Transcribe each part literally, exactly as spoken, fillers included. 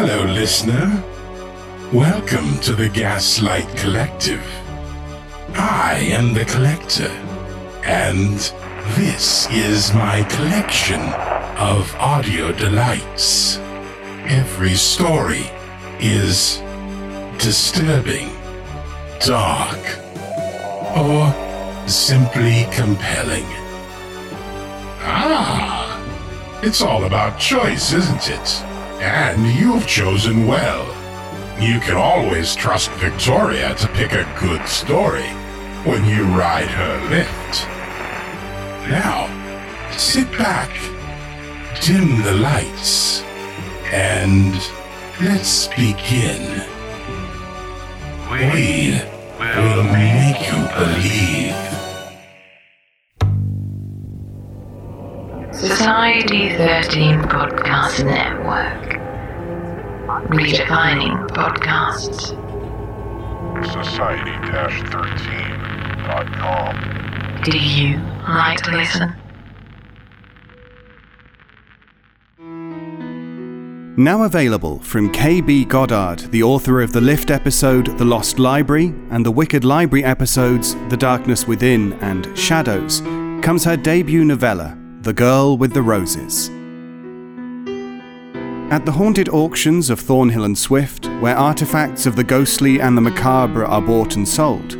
Hello, listener. Welcome to the Gaslight Collective. I am the Collector, and this is my collection of audio delights. Every story is disturbing, dark, or simply compelling. Ah, it's all about choice, isn't it? And you've chosen well. You can always trust Victoria to pick a good story when you ride her lift. Now, sit back, dim the lights, and let's begin. We will make you believe. Society thirteen Podcast Network. Redefining podcasts. Society thirteen dot com. Do you like to listen? Now available from K B Goddard, the author of the Lift episode The Lost Library and the Wicked Library episodes The Darkness Within and Shadows, comes her debut novella, The Girl with the Roses. At the haunted auctions of Thornhill and Swift, where artefacts of the ghostly and the macabre are bought and sold,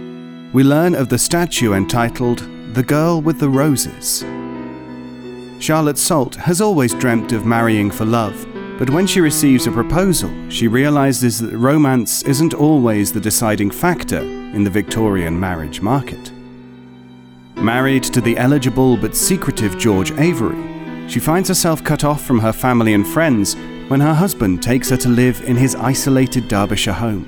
we learn of the statue entitled The Girl with the Roses. Charlotte Salt has always dreamt of marrying for love, but when she receives a proposal, she realizes that romance isn't always the deciding factor in the Victorian marriage market. Married to the eligible but secretive George Avery, she finds herself cut off from her family and friends when her husband takes her to live in his isolated Derbyshire home.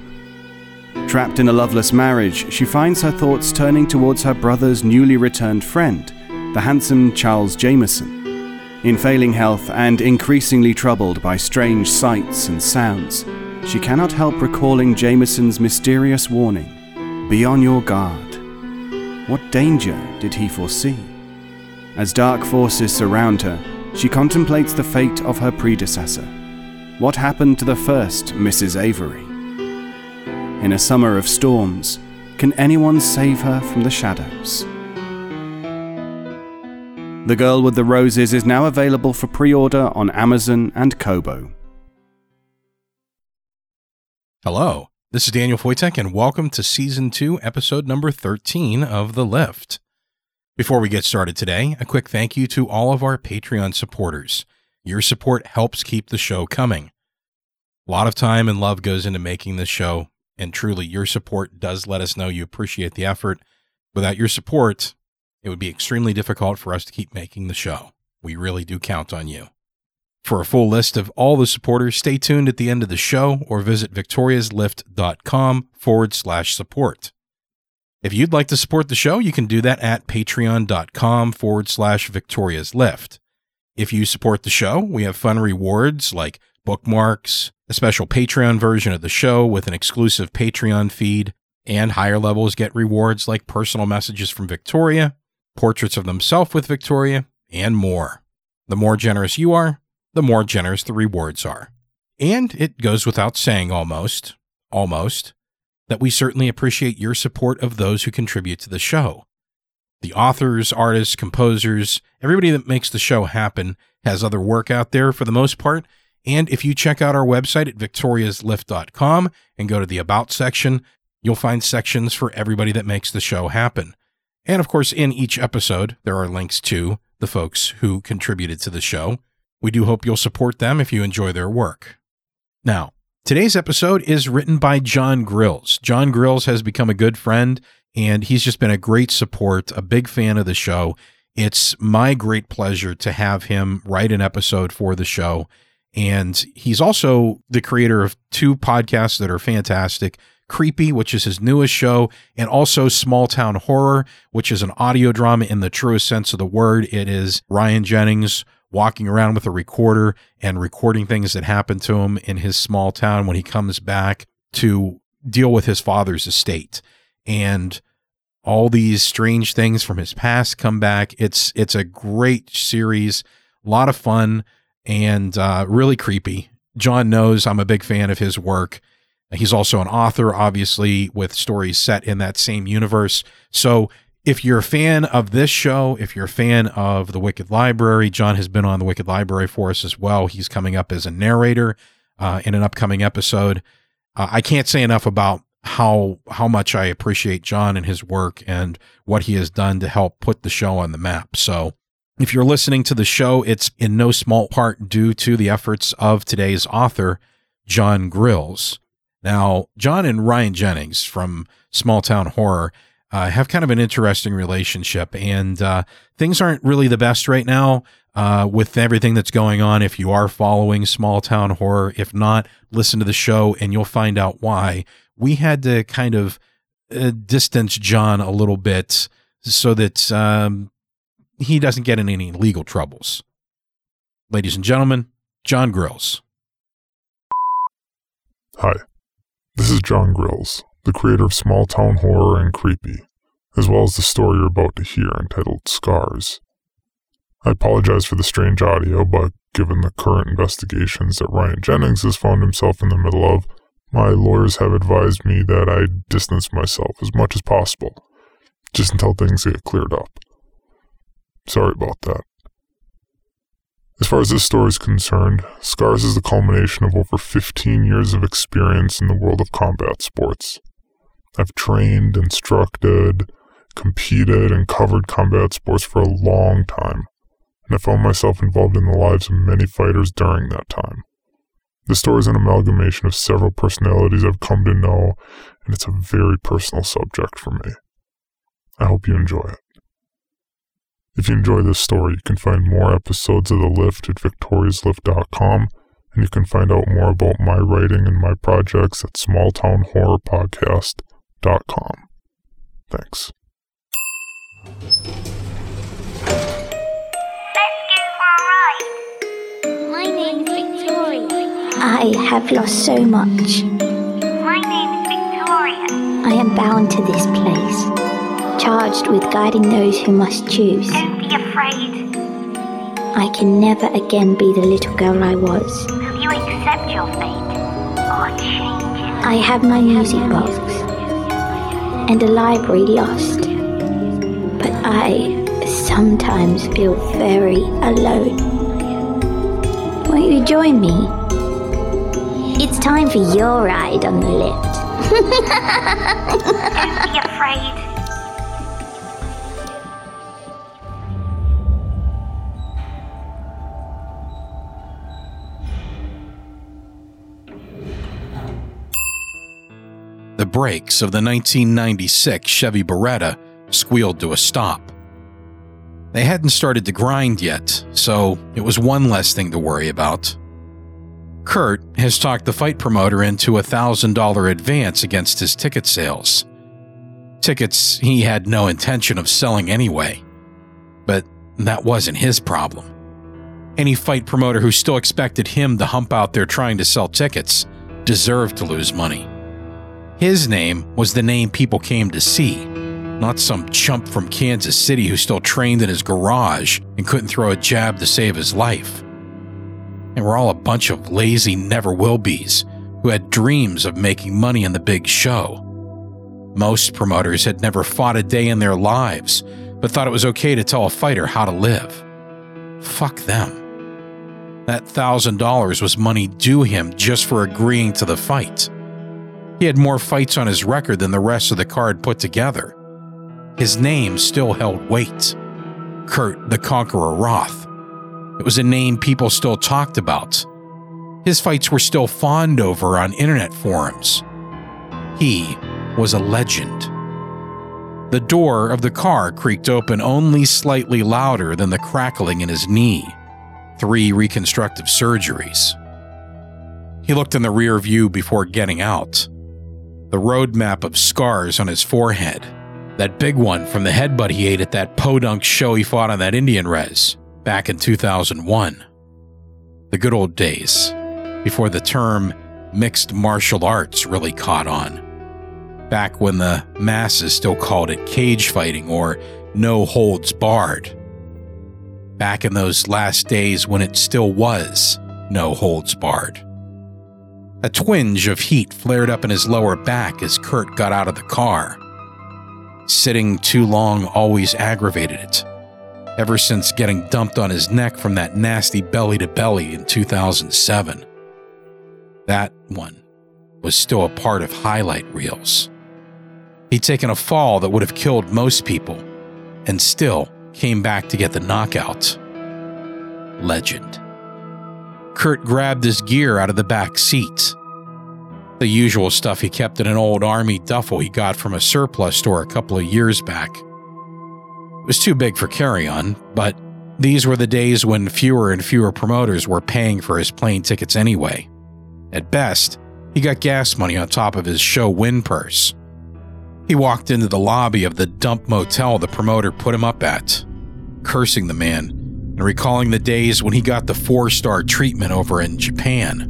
Trapped in a loveless marriage, she finds her thoughts turning towards her brother's newly returned friend, the handsome Charles Jameson. In failing health and increasingly troubled by strange sights and sounds, she cannot help recalling Jameson's mysterious warning, "Be on your guard." What danger did he foresee? As dark forces surround her, she contemplates the fate of her predecessor. What happened to the first Missus Avery? In a summer of storms, can anyone save her from the shadows? The Girl with the Roses is now available for pre-order on Amazon and Kobo. Hello, this is Daniel Foytek, and welcome to Season two, Episode Number thirteen of The Lift. Before we get started today, a quick thank you to all of our Patreon supporters. Your support helps keep the show coming. A lot of time and love goes into making this show, and truly, your support does let us know you appreciate the effort. Without your support, it would be extremely difficult for us to keep making the show. We really do count on you. For a full list of all the supporters, stay tuned at the end of the show or visit victoriaslift.com forward slash support. If you'd like to support the show, you can do that at patreon.com forward slash Victoria's Lift. If you support the show, we have fun rewards like bookmarks, a special Patreon version of the show with an exclusive Patreon feed, and higher levels get rewards like personal messages from Victoria, portraits of themselves with Victoria, and more. The more generous you are, the more generous the rewards are. And it goes without saying almost, almost, that we certainly appreciate your support of those who contribute to the show. The authors, artists, composers, everybody that makes the show happen has other work out there for the most part, and if you check out our website at victorias lift dot com and go to the About section, you'll find sections for everybody that makes the show happen. And of course, in each episode, there are links to the folks who contributed to the show. We do hope you'll support them if you enjoy their work. Now, today's episode is written by Jon Grilz. Jon Grilz has become a good friend, and he's just been a great support, a big fan of the show. It's my great pleasure to have him write an episode for the show, and he's also the creator of two podcasts that are fantastic, Creepy, which is his newest show, and also Small Town Horror, which is an audio drama in the truest sense of the word. It is Ryan Jennings walking around with a recorder and recording things that happened to him in his small town when he comes back to deal with his father's estate. And all these strange things from his past come back. It's it's a great series, a lot of fun, and uh, really creepy. Jon knows I'm a big fan of his work. He's also an author, obviously, with stories set in that same universe. So if you're a fan of this show, if you're a fan of The Wicked Library, Jon has been on The Wicked Library for us as well. He's coming up as a narrator uh, in an upcoming episode. Uh, I can't say enough about how how much I appreciate Jon and his work and what he has done to help put the show on the map. So if you're listening to the show, it's in no small part due to the efforts of today's author, Jon Grilz. Now, Jon and Ryan Jennings from Small Town Horror uh, have kind of an interesting relationship, and uh, things aren't really the best right now uh, with everything that's going on. If you are following Small Town Horror, if not, listen to the show and you'll find out why. We had to kind of uh, distance Jon a little bit so that um, he doesn't get in any legal troubles. Ladies and gentlemen, Jon Grilz. Hi. This is Jon Grilz, the creator of Small Town Horror and Creepy, as well as the story you're about to hear entitled Scars. I apologize for the strange audio, but given the current investigations that Ryan Jennings has found himself in the middle of, my lawyers have advised me that I distance myself as much as possible, just until things get cleared up. Sorry about that. As far as this story is concerned, Scars is the culmination of over fifteen years of experience in the world of combat sports. I've trained, instructed, competed, and covered combat sports for a long time, and I found myself involved in the lives of many fighters during that time. This story is an amalgamation of several personalities I've come to know, and it's a very personal subject for me. I hope you enjoy it. If you enjoy this story, you can find more episodes of The Lift at victoria's lift dot com, and you can find out more about my writing and my projects at small town horror podcast dot com. Thanks. Let's go for a ride. My name's Victoria. I have lost so much. My name's Victoria. I am bound to this place, charged with guiding those who must choose. Don't be afraid. I can never again be the little girl I was. Will you accept your fate or change it? I have my music box and a library lost, but I sometimes feel very alone. Won't you join me? It's time for your ride on the lift. Don't be afraid. The brakes of the nineteen ninety-six Chevy Beretta squealed to a stop. They hadn't started to grind yet, so it was one less thing to worry about. Kurt has talked the fight promoter into a one thousand dollars advance against his ticket sales. Tickets he had no intention of selling anyway, but that wasn't his problem. Any fight promoter who still expected him to hump out there trying to sell tickets deserved to lose money. His name was the name people came to see, not some chump from Kansas City who still trained in his garage and couldn't throw a jab to save his life. And we're all a bunch of lazy never-will-be's who had dreams of making money in the big show. Most promoters had never fought a day in their lives, but thought it was okay to tell a fighter how to live. Fuck them. That one thousand dollars was money due him just for agreeing to the fight. He had more fights on his record than the rest of the card put together. His name still held weight. Kurt the Conqueror Roth. It was a name people still talked about. His fights were still fawned over on internet forums. He was a legend. The door of the car creaked open only slightly louder than the crackling in his knee. Three reconstructive surgeries. He looked in the rear view before getting out. The road map of scars on his forehead. That big one from the headbutt he ate at that podunk show he fought on that Indian res back in two thousand one. The good old days, before the term mixed martial arts really caught on. Back when the masses still called it cage fighting or no holds barred. Back in those last days when it still was no holds barred. A twinge of heat flared up in his lower back as Kurt got out of the car. Sitting too long always aggravated it, ever since getting dumped on his neck from that nasty belly-to-belly in two thousand seven. That one was still a part of highlight reels. He'd taken a fall that would have killed most people, and still came back to get the knockout. Legend. Kurt grabbed his gear out of the back seat. The usual stuff he kept in an old army duffel he got from a surplus store a couple of years back. It was too big for carry-on, but these were the days when fewer and fewer promoters were paying for his plane tickets anyway. At best, he got gas money on top of his show win purse. He walked into the lobby of the dump motel the promoter put him up at, cursing the man and recalling the days when he got the four-star treatment over in Japan,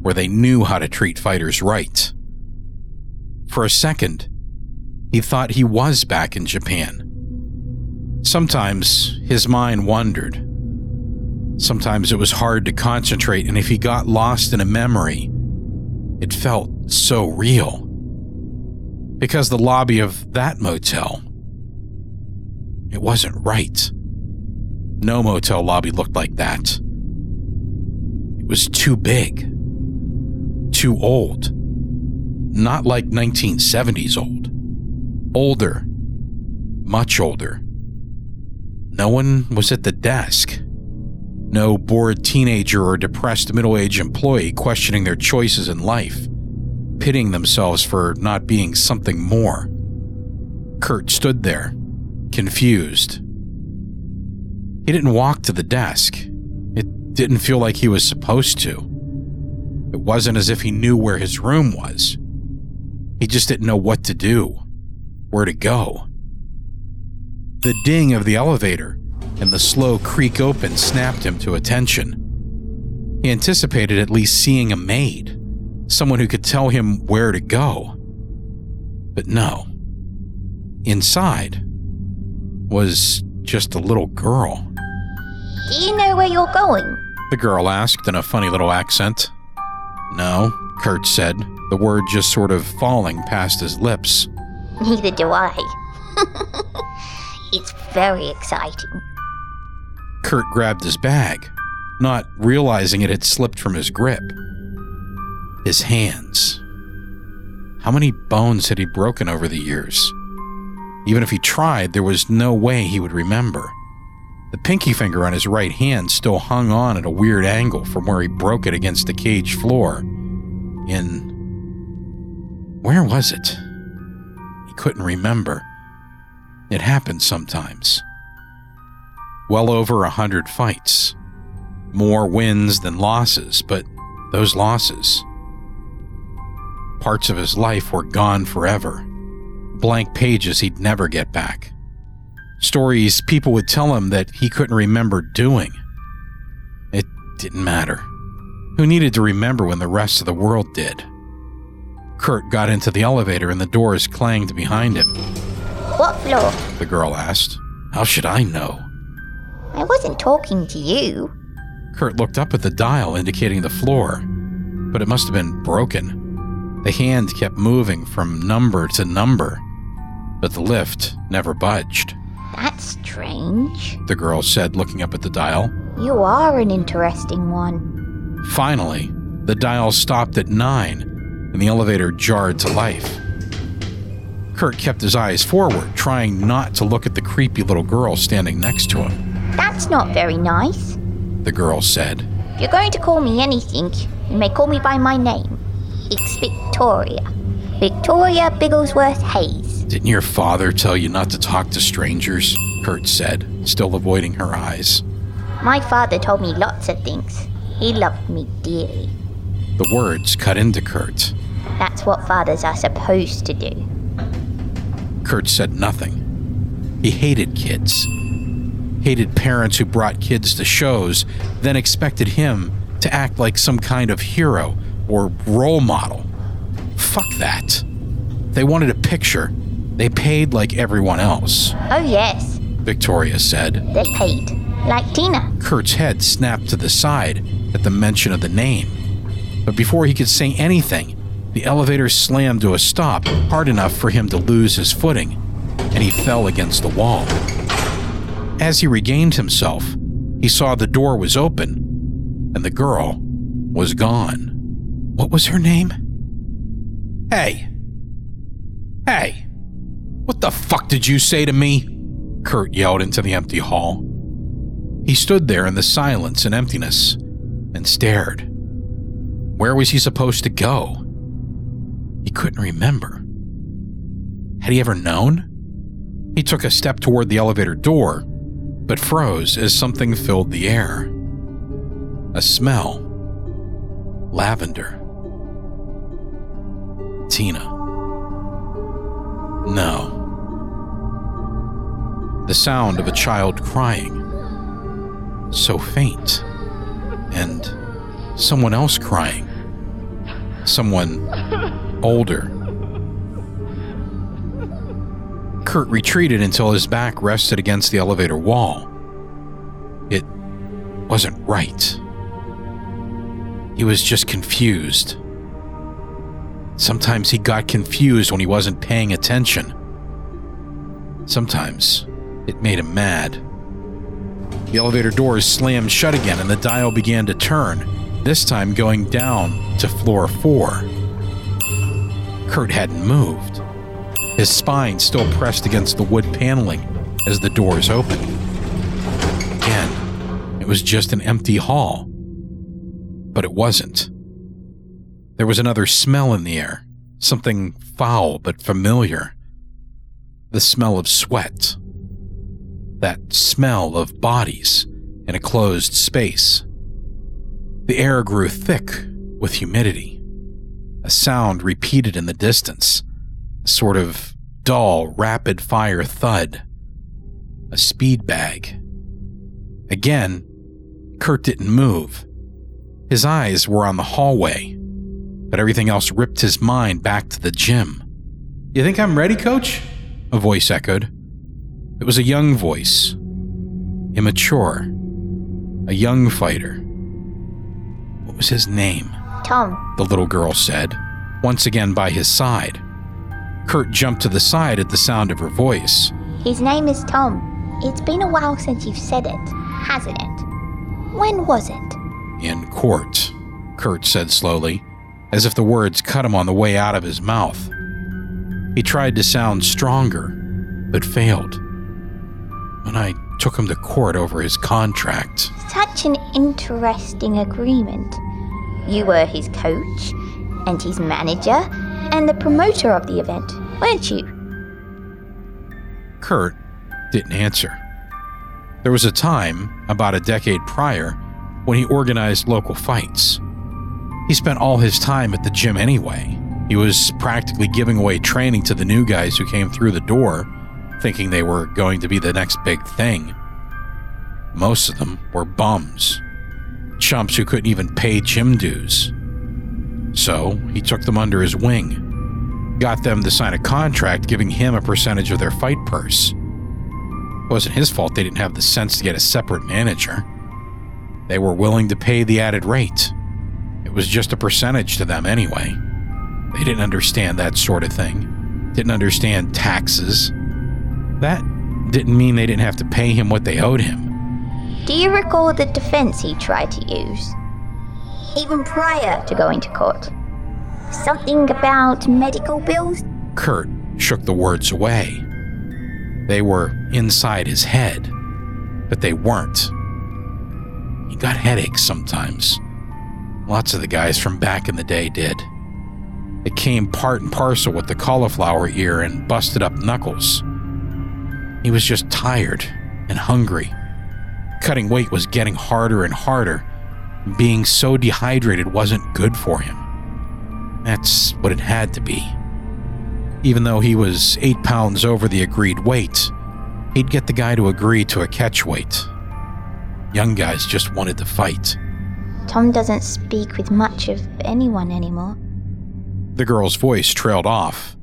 where they knew how to treat fighters right. For a second, he thought he was back in Japan. Sometimes his mind wandered. Sometimes it was hard to concentrate, and if he got lost in a memory, it felt so real. Because the lobby of that motel, it wasn't right. No motel lobby looked like that. It was too big. Too old. Not like nineteen seventies old. Older. Much older. No one was at the desk. No bored teenager or depressed middle-aged employee questioning their choices in life, pitting themselves for not being something more. Kurt stood there, confused. He didn't walk to the desk. It didn't feel like he was supposed to. It wasn't as if he knew where his room was. He just didn't know what to do, where to go. The ding of the elevator and the slow creak open snapped him to attention. He anticipated at least seeing a maid, someone who could tell him where to go. But no. Inside was just a little girl. "Do you know where you're going?" the girl asked in a funny little accent. "No," Kurt said, the word just sort of falling past his lips. "Neither do I." "It's very exciting." Kurt grabbed his bag, not realizing it had slipped from his grip. His hands. How many bones had he broken over the years? Even if he tried, there was no way he would remember. The pinky finger on his right hand still hung on at a weird angle from where he broke it against the cage floor. In... where was it? He couldn't remember. It happened sometimes. Well over a hundred fights. More wins than losses, but those losses. Parts of his life were gone forever. Blank pages he'd never get back. Stories people would tell him that he couldn't remember doing. It didn't matter. Who needed to remember when the rest of the world did? Kurt got into the elevator and the doors clanged behind him. "What floor?" the girl asked. "How should I know?" "I wasn't talking to you." Kurt looked up at the dial indicating the floor, but it must have been broken. The hand kept moving from number to number, but the lift never budged. "That's strange," the girl said, looking up at the dial. "You are an interesting one." Finally, the dial stopped at nine, and the elevator jarred to life. Kurt kept his eyes forward, trying not to look at the creepy little girl standing next to him. "That's not very nice," the girl said. "If you're going to call me anything, you may call me by my name. It's Victoria. Victoria Bigglesworth Hayes." "Didn't your father tell you not to talk to strangers?" Kurt said, still avoiding her eyes. "My father told me lots of things. He loved me dearly." The words cut into Kurt. "That's what fathers are supposed to do." Kurt said nothing. He hated kids. Hated parents who brought kids to shows, then expected him to act like some kind of hero or role model. Fuck that. They wanted a picture. They paid like everyone else. "Oh yes," Victoria said. "They paid. Like Tina." Kurt's head snapped to the side at the mention of the name. but before he could say anything, the elevator slammed to a stop hard enough for him to lose his footing, and he fell against the wall. As he regained himself, he saw the door was open, and the girl was gone. What was her name? Hey! Hey! What the fuck did you say to me? Kurt yelled into the empty hall. He stood there in the silence and emptiness and stared. Where was he supposed to go? He couldn't remember. Had he ever known? He took a step toward the elevator door, but froze as something filled the air. A smell. Lavender. Tina. No. The sound of a child crying. So faint. And someone else crying. Someone older. Kurt retreated until his back rested against the elevator wall. It wasn't right. He was just confused. Sometimes he got confused when he wasn't paying attention. Sometimes it made him mad. The elevator doors slammed shut again and the dial began to turn, this time going down to floor four. Kurt hadn't moved. His spine still pressed against the wood paneling as the doors opened. Again, it was just an empty hall. But it wasn't. There was another smell in the air, something foul but familiar. The smell of sweat. That smell of bodies in a closed space. The air grew thick with humidity. A sound repeated in the distance, a sort of dull, rapid-fire thud. A speed bag. Again, Kurt didn't move. His eyes were on the hallway, but everything else ripped his mind back to the gym. "You think I'm ready, coach?" a voice echoed. It was a young voice. Immature. A young fighter. What was his name? Tom, the little girl said, once again by his side. Kurt jumped to the side at the sound of her voice. "His name is Tom. It's been a while since you've said it, hasn't it? When was it?" "In court," Kurt said slowly, as if the words cut him on the way out of his mouth. He tried to sound stronger, but failed. "When I took him to court over his contract." "Such an interesting agreement. You were his coach, and his manager, and the promoter of the event, weren't you?" Kurt didn't answer. There was a time, about a decade prior, when he organized local fights. He spent all his time at the gym anyway. He was practically giving away training to the new guys who came through the door, thinking they were going to be the next big thing. Most of them were bums, chumps who couldn't even pay gym dues. So he took them under his wing, got them to sign a contract giving him a percentage of their fight purse. It wasn't his fault they didn't have the sense to get a separate manager. They were willing to pay the added rate. It was just a percentage to them anyway. They didn't understand that sort of thing. Didn't understand taxes. That didn't mean they didn't have to pay him what they owed him. "Do you recall the defense he tried to use? Even prior to going to court? Something about medical bills?" Kurt shook the words away. They were inside his head, but they weren't. He got headaches sometimes. Lots of the guys from back in the day did. It came part and parcel with the cauliflower ear and busted up knuckles. He was just tired and hungry. Cutting weight was getting harder and harder. Being so dehydrated wasn't good for him. That's what it had to be. Even though he was eight pounds over the agreed weight, he'd get the guy to agree to a catch weight. Young guys just wanted to fight. "Tom doesn't speak with much of anyone anymore." The girl's voice trailed off,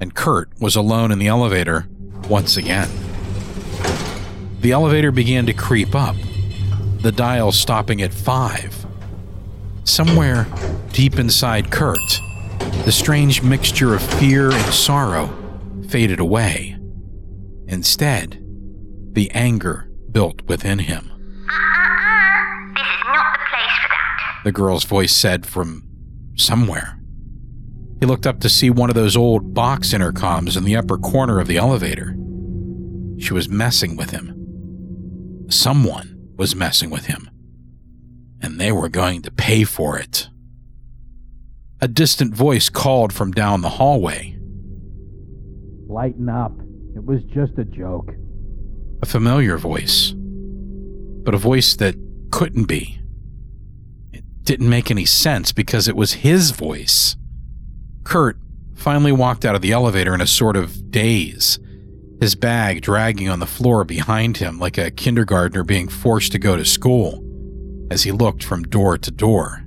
and Kurt was alone in the elevator once again. The elevator began to creep up, the dial stopping at five. Somewhere Deep inside Kurt, the strange mixture of fear and sorrow faded away. Instead, the anger built within him. Uh-uh-uh. This is not the place for that, the girl's voice said from somewhere. He looked up to see one of those old box intercoms in the upper corner of the elevator. She was messing with him. Someone was messing with him. And they were going to pay for it. A distant voice called from down the hallway. Lighten up. It was just a joke. A familiar voice, but a voice that couldn't be. It didn't make any sense because it was his voice. Kurt finally walked out of the elevator in a sort of daze, his bag dragging on the floor behind him like a kindergartner being forced to go to school as he looked from door to door.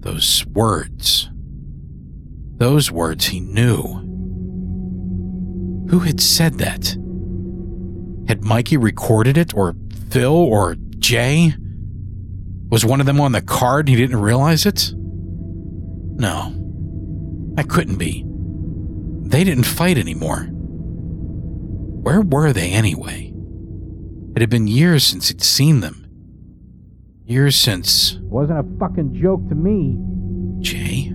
Those words. Those words he knew. Who had said that? Had Mikey recorded it, or Phil, or Jay? Was one of them on the card and he didn't realize it? No. I couldn't be. They didn't fight anymore. Where were they anyway? It had been years since he'd seen them. Years since... Wasn't a fucking joke to me. Jay?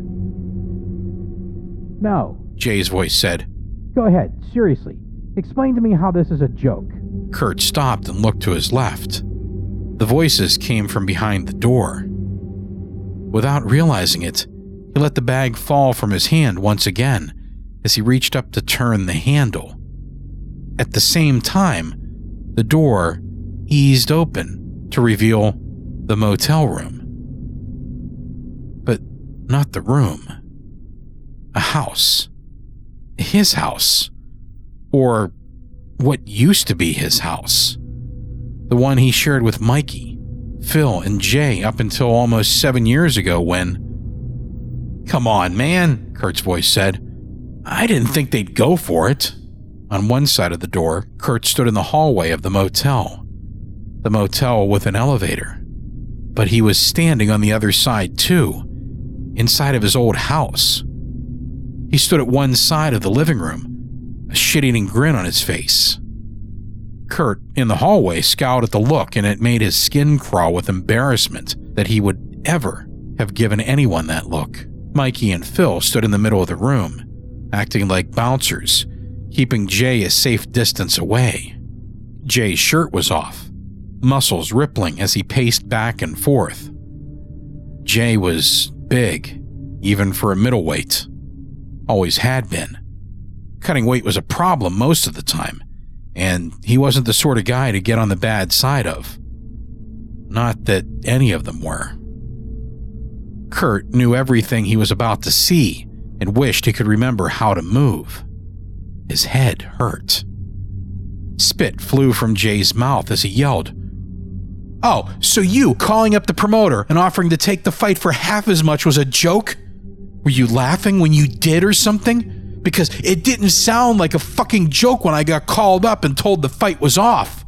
No, Jay's voice said. Go ahead, seriously. Explain to me how this is a joke. Kurt stopped and looked to his left. The voices came from behind the door. Without realizing it, he let the bag fall from his hand once again as he reached up to turn the handle. At the same time, the door eased open to reveal the motel room. But not the room. A house. His house. Or what used to be his house. The one he shared with Mikey, Phil, and Jay up until almost seven years ago when... Come on, man, Kurt's voice said. I didn't think they'd go for it. On one side of the door, Kurt stood in the hallway of the motel. The motel with an elevator. But he was standing on the other side too, inside of his old house. He stood at one side of the living room, a shit-eating grin on his face. Kurt, in the hallway, scowled at the look, and it made his skin crawl with embarrassment that he would ever have given anyone that look. Mikey and Phil stood in the middle of the room, acting like bouncers, keeping Jay a safe distance away. Jay's shirt was off, muscles rippling as he paced back and forth. Jay was big, even for a middleweight. Always had been. Cutting weight was a problem most of the time, and he wasn't the sort of guy to get on the bad side of. Not that any of them were. Kurt knew everything he was about to see and wished he could remember how to move. His head hurt. Spit flew from Jay's mouth as he yelled, "Oh, so you calling up the promoter and offering to take the fight for half as much was a joke? Were you laughing when you did or something? Because it didn't sound like a fucking joke when I got called up and told the fight was off.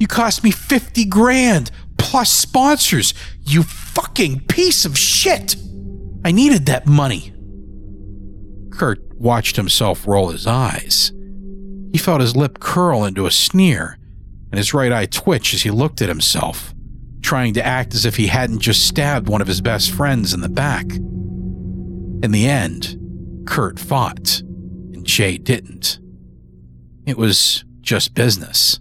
You cost me fifty grand plus sponsors, you fucking piece of shit. I needed that money." Kurt watched himself roll his eyes. He felt his lip curl into a sneer and his right eye twitch as he looked at himself, trying to act as if he hadn't just stabbed one of his best friends in the back. In the end, Kurt fought, and Jay didn't. It was just business.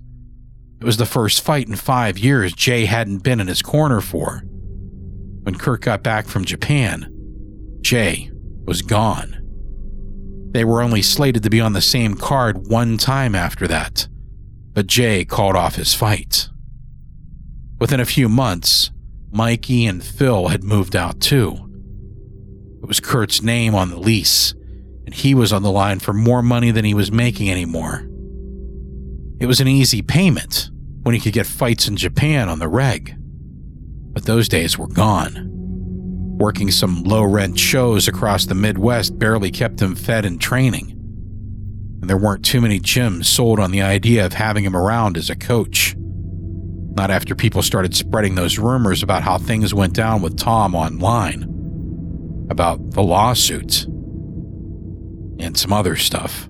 It was the first fight in five years Jay hadn't been in his corner for. When Kurt got back from Japan, Jay was gone. They were only slated to be on the same card one time after that, but Jay called off his fight. Within a few months, Mikey and Phil had moved out too. It was Kurt's name on the lease, and he was on the line for more money than he was making anymore. It was an easy payment when he could get fights in Japan on the reg, but those days were gone. Working some low-rent shows across the Midwest barely kept him fed and training, and there weren't too many gyms sold on the idea of having him around as a coach. Not after people started spreading those rumors about how things went down with Tom online. about the lawsuits and some other stuff.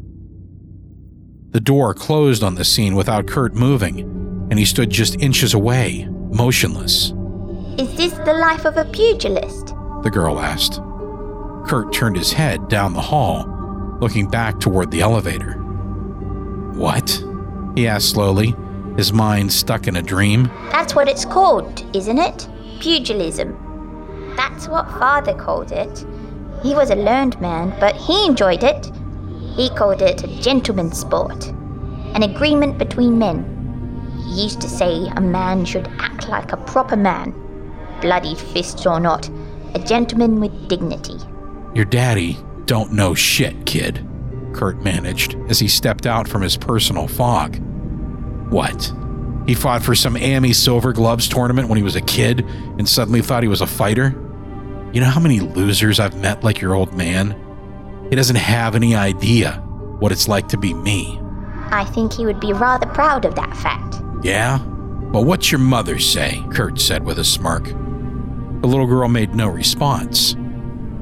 The door closed on the scene without Kurt moving, and he stood just inches away, motionless. Is this the life of a pugilist? The girl asked. Kurt turned his head down the hall, looking back toward the elevator. What? He asked slowly, his mind stuck in a dream. That's what it's called, isn't it? Pugilism. That's what Father called it. He was a learned man, but he enjoyed it. He called it a gentleman's sport, an agreement between men. He used to say a man should act like a proper man, bloodied fists or not, a gentleman with dignity. Your daddy don't know shit, kid, Kurt managed as he stepped out from his personal fog. What? He fought for some Amy Silver Gloves tournament when he was a kid and suddenly thought he was a fighter? You know how many losers I've met like your old man? He doesn't have any idea what it's like to be me. I think he would be rather proud of that fact. Yeah? But what's your mother say? Kurt said with a smirk. The little girl made no response.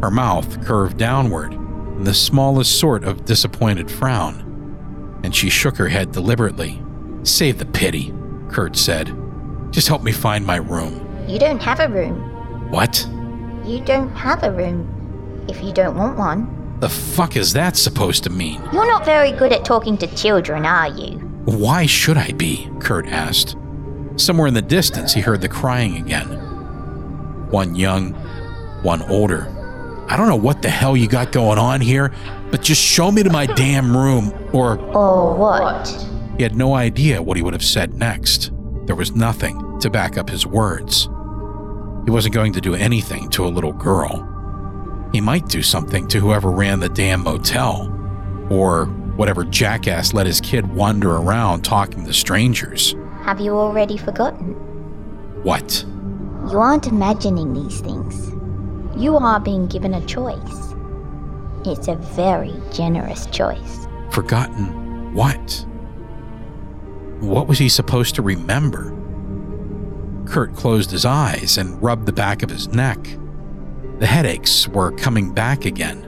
Her mouth curved downward in the smallest sort of disappointed frown, and she shook her head deliberately. Save the pity, Kurt said. Just help me find my room. You don't have a room. What? You don't have a room, if you don't want one. The fuck is that supposed to mean? You're not very good at talking to children, are you? Why should I be? Kurt asked. Somewhere in the distance, he heard the crying again. One young, one older. I don't know what the hell you got going on here, but just show me to my damn room, or... Or what? He had no idea what he would have said next. There was nothing to back up his words. He wasn't going to do anything to a little girl. He might do something to whoever ran the damn motel, or whatever jackass let his kid wander around talking to strangers. Have you already forgotten? What? You aren't imagining these things. You are being given a choice. It's a very generous choice. Forgotten what? What was he supposed to remember? Kurt closed his eyes and rubbed the back of his neck. The headaches were coming back again.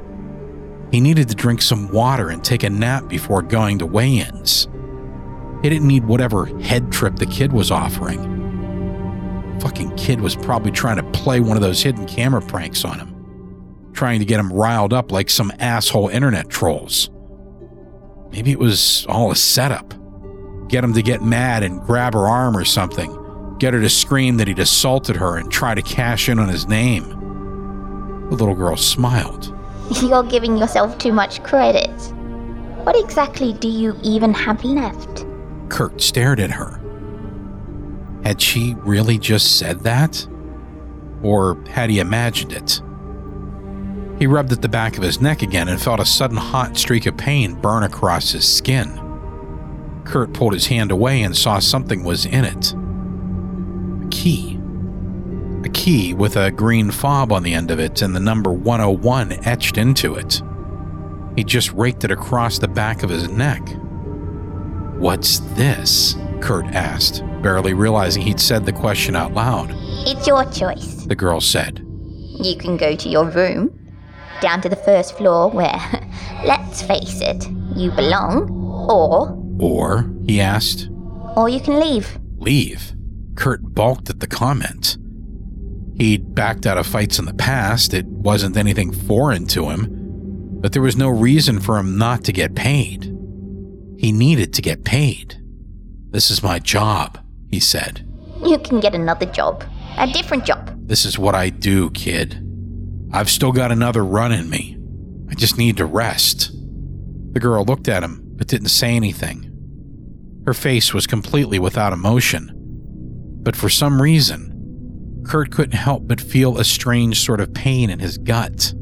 He needed to drink some water and take a nap before going to weigh-ins. He didn't need whatever head trip the kid was offering. Fucking kid was probably trying to play one of those hidden camera pranks on him, trying to get him riled up like some asshole internet trolls. Maybe it was all a setup. Get him to get mad and grab her arm or something. Get her to scream that he'd assaulted her and try to cash in on his name. The little girl smiled. You're giving yourself too much credit. What exactly do you even have left? Kurt stared at her. Had she really just said that? Or had he imagined it? He rubbed at the back of his neck again and felt a sudden hot streak of pain burn across his skin. Kurt pulled his hand away and saw something was in it. A key. A key with a green fob on the end of it and the number one oh one etched into it. He just raked it across the back of his neck. What's this? Kurt asked, barely realizing he'd said the question out loud. It's your choice, the girl said. You can go to your room, down to the first floor where, let's face it, you belong, or... Or, he asked. Or you can leave. Leave? Kurt balked at the comment. He'd backed out of fights in the past. It wasn't anything foreign to him, but there was no reason for him not to get paid. He needed to get paid. This is my job, he said. You can get another job. A different job. This is what I do, kid. I've still got another run in me. I just need to rest. The girl looked at him, but didn't say anything. Her face was completely without emotion. But for some reason, Kurt couldn't help but feel a strange sort of pain in his gut.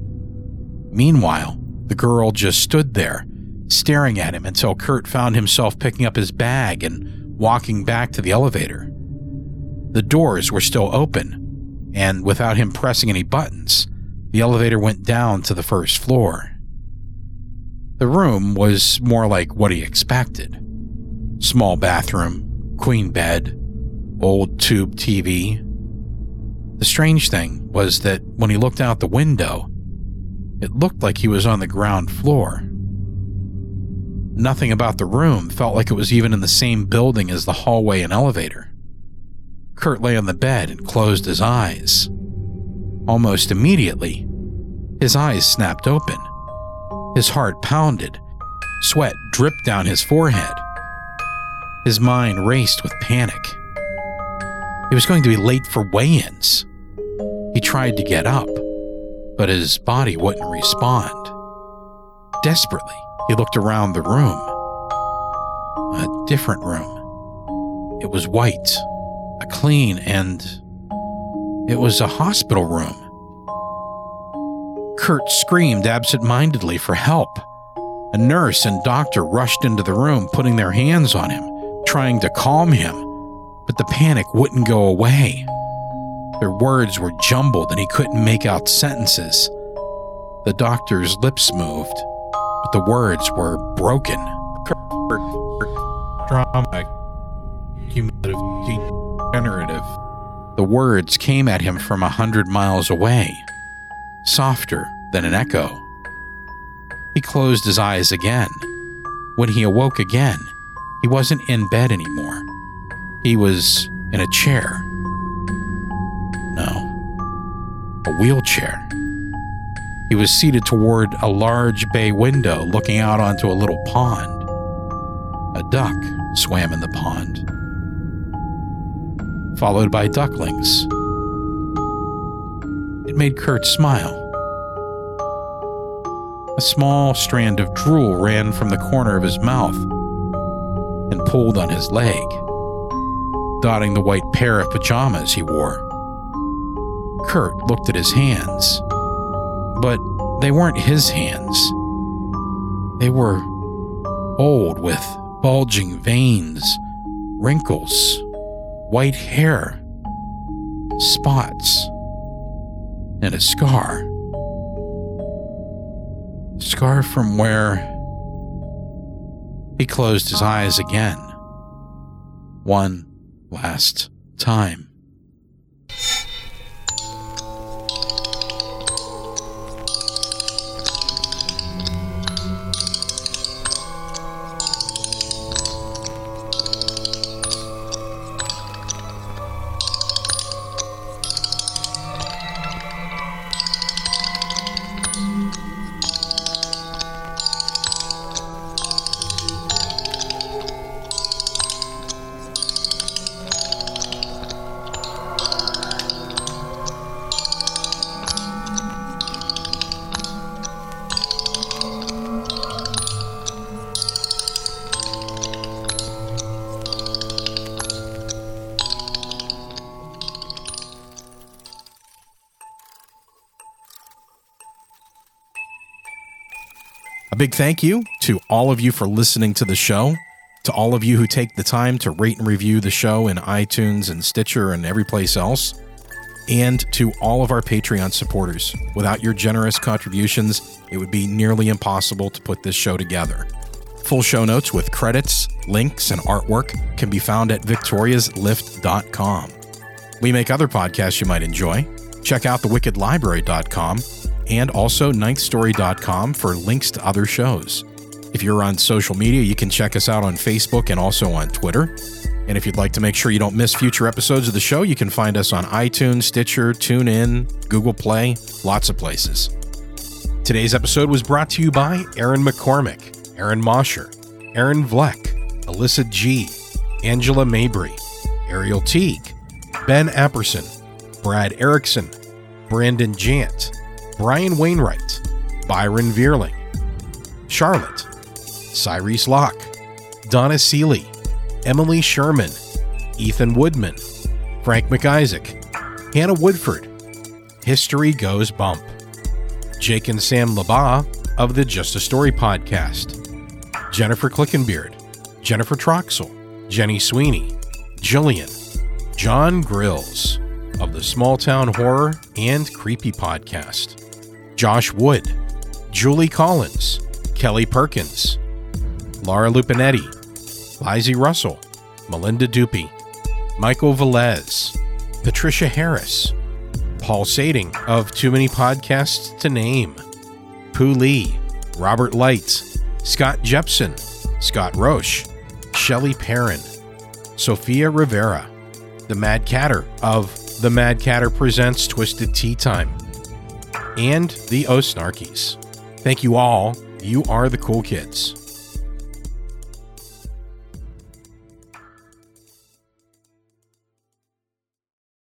Meanwhile, the girl just stood there, staring at him until Kurt found himself picking up his bag and walking back to the elevator. The doors were still open, and without him pressing any buttons, the elevator went down to the first floor. The room was more like what he expected. Small bathroom, queen bed, old tube T V. The strange thing was that when he looked out the window, It looked like he was on the ground floor. Nothing about the room felt like it was even in the same building as the hallway and elevator. Kurt lay on the bed and closed his eyes. Almost immediately, his eyes snapped open. His heart pounded. Sweat dripped down his forehead. His mind raced with panic. He was going to be late for weigh-ins. He tried to get up, but his body wouldn't respond. Desperately, he looked around the room. A different room. It was white, a clean, and it was a hospital room. Kurt screamed absent-mindedly for help. A nurse and doctor rushed into the room, putting their hands on him, trying to calm him, but the panic wouldn't go away. Their words were jumbled and he couldn't make out sentences. The doctor's lips moved, but the words were broken. Kurt, trauma, cumulative, degenerative. The words came at him from a hundred miles away, softer than an echo. He closed his eyes again. When he awoke again, he wasn't in bed anymore. He was in a chair. No, a wheelchair. He was seated toward a large bay window looking out onto a little pond. A duck swam in the pond, followed by ducklings. It made Kurt smile. A small strand of drool ran from the corner of his mouth and pulled on his leg, dotting the white pair of pajamas he wore. Kurt looked at his hands, but they weren't his hands. They were old with bulging veins, wrinkles, white hair, spots, and a scar. Scar from where... He closed his eyes again. One last time. Big thank you to all of you for listening to the show, to all of you who take the time to rate and review the show in iTunes and Stitcher and every place else, and to all of our Patreon supporters. Without your generous contributions, it would be nearly impossible to put this show together. Full show notes with credits, links, and artwork can be found at victorias lift dot com. We make other podcasts you might enjoy. Check out the wicked library dot com. And also ninth story dot com for links to other shows. If you're on social media, you can check us out on Facebook and also on Twitter. And if you'd like to make sure you don't miss future episodes of the show, you can find us on iTunes, Stitcher, TuneIn, Google Play, lots of places. Today's episode was brought to you by Aaron McCormick, Aaron Mosher, Aaron Vleck, Alyssa G, Angela Mabry, Ariel Teague, Ben Apperson, Brad Erickson, Brandon Jant, Brian Wainwright, Byron Vierling, Charlotte, Cyrese Locke, Donna Seeley, Emily Sherman, Ethan Woodman, Frank McIsaac, Hannah Woodford, History Goes Bump, Jake and Sam Labah of the Just a Story podcast, Jennifer Clickenbeard, Jennifer Troxell, Jenny Sweeney, Jillian, Jon Grilz of the Small Town Horror and Creepy podcast, Josh Wood, Julie Collins, Kelly Perkins, Laura Lupinetti, Lizzie Russell, Melinda Dupe, Michael Velez, Patricia Harris, Paul Sading of Too Many Podcasts to Name, Poo Lee, Robert Light, Scott Jepson, Scott Roche, Shelley Perrin, Sophia Rivera, The Mad Catter of The Mad Catter Presents Twisted Tea Time, and the Osnarkies. Thank you all. You are the cool kids.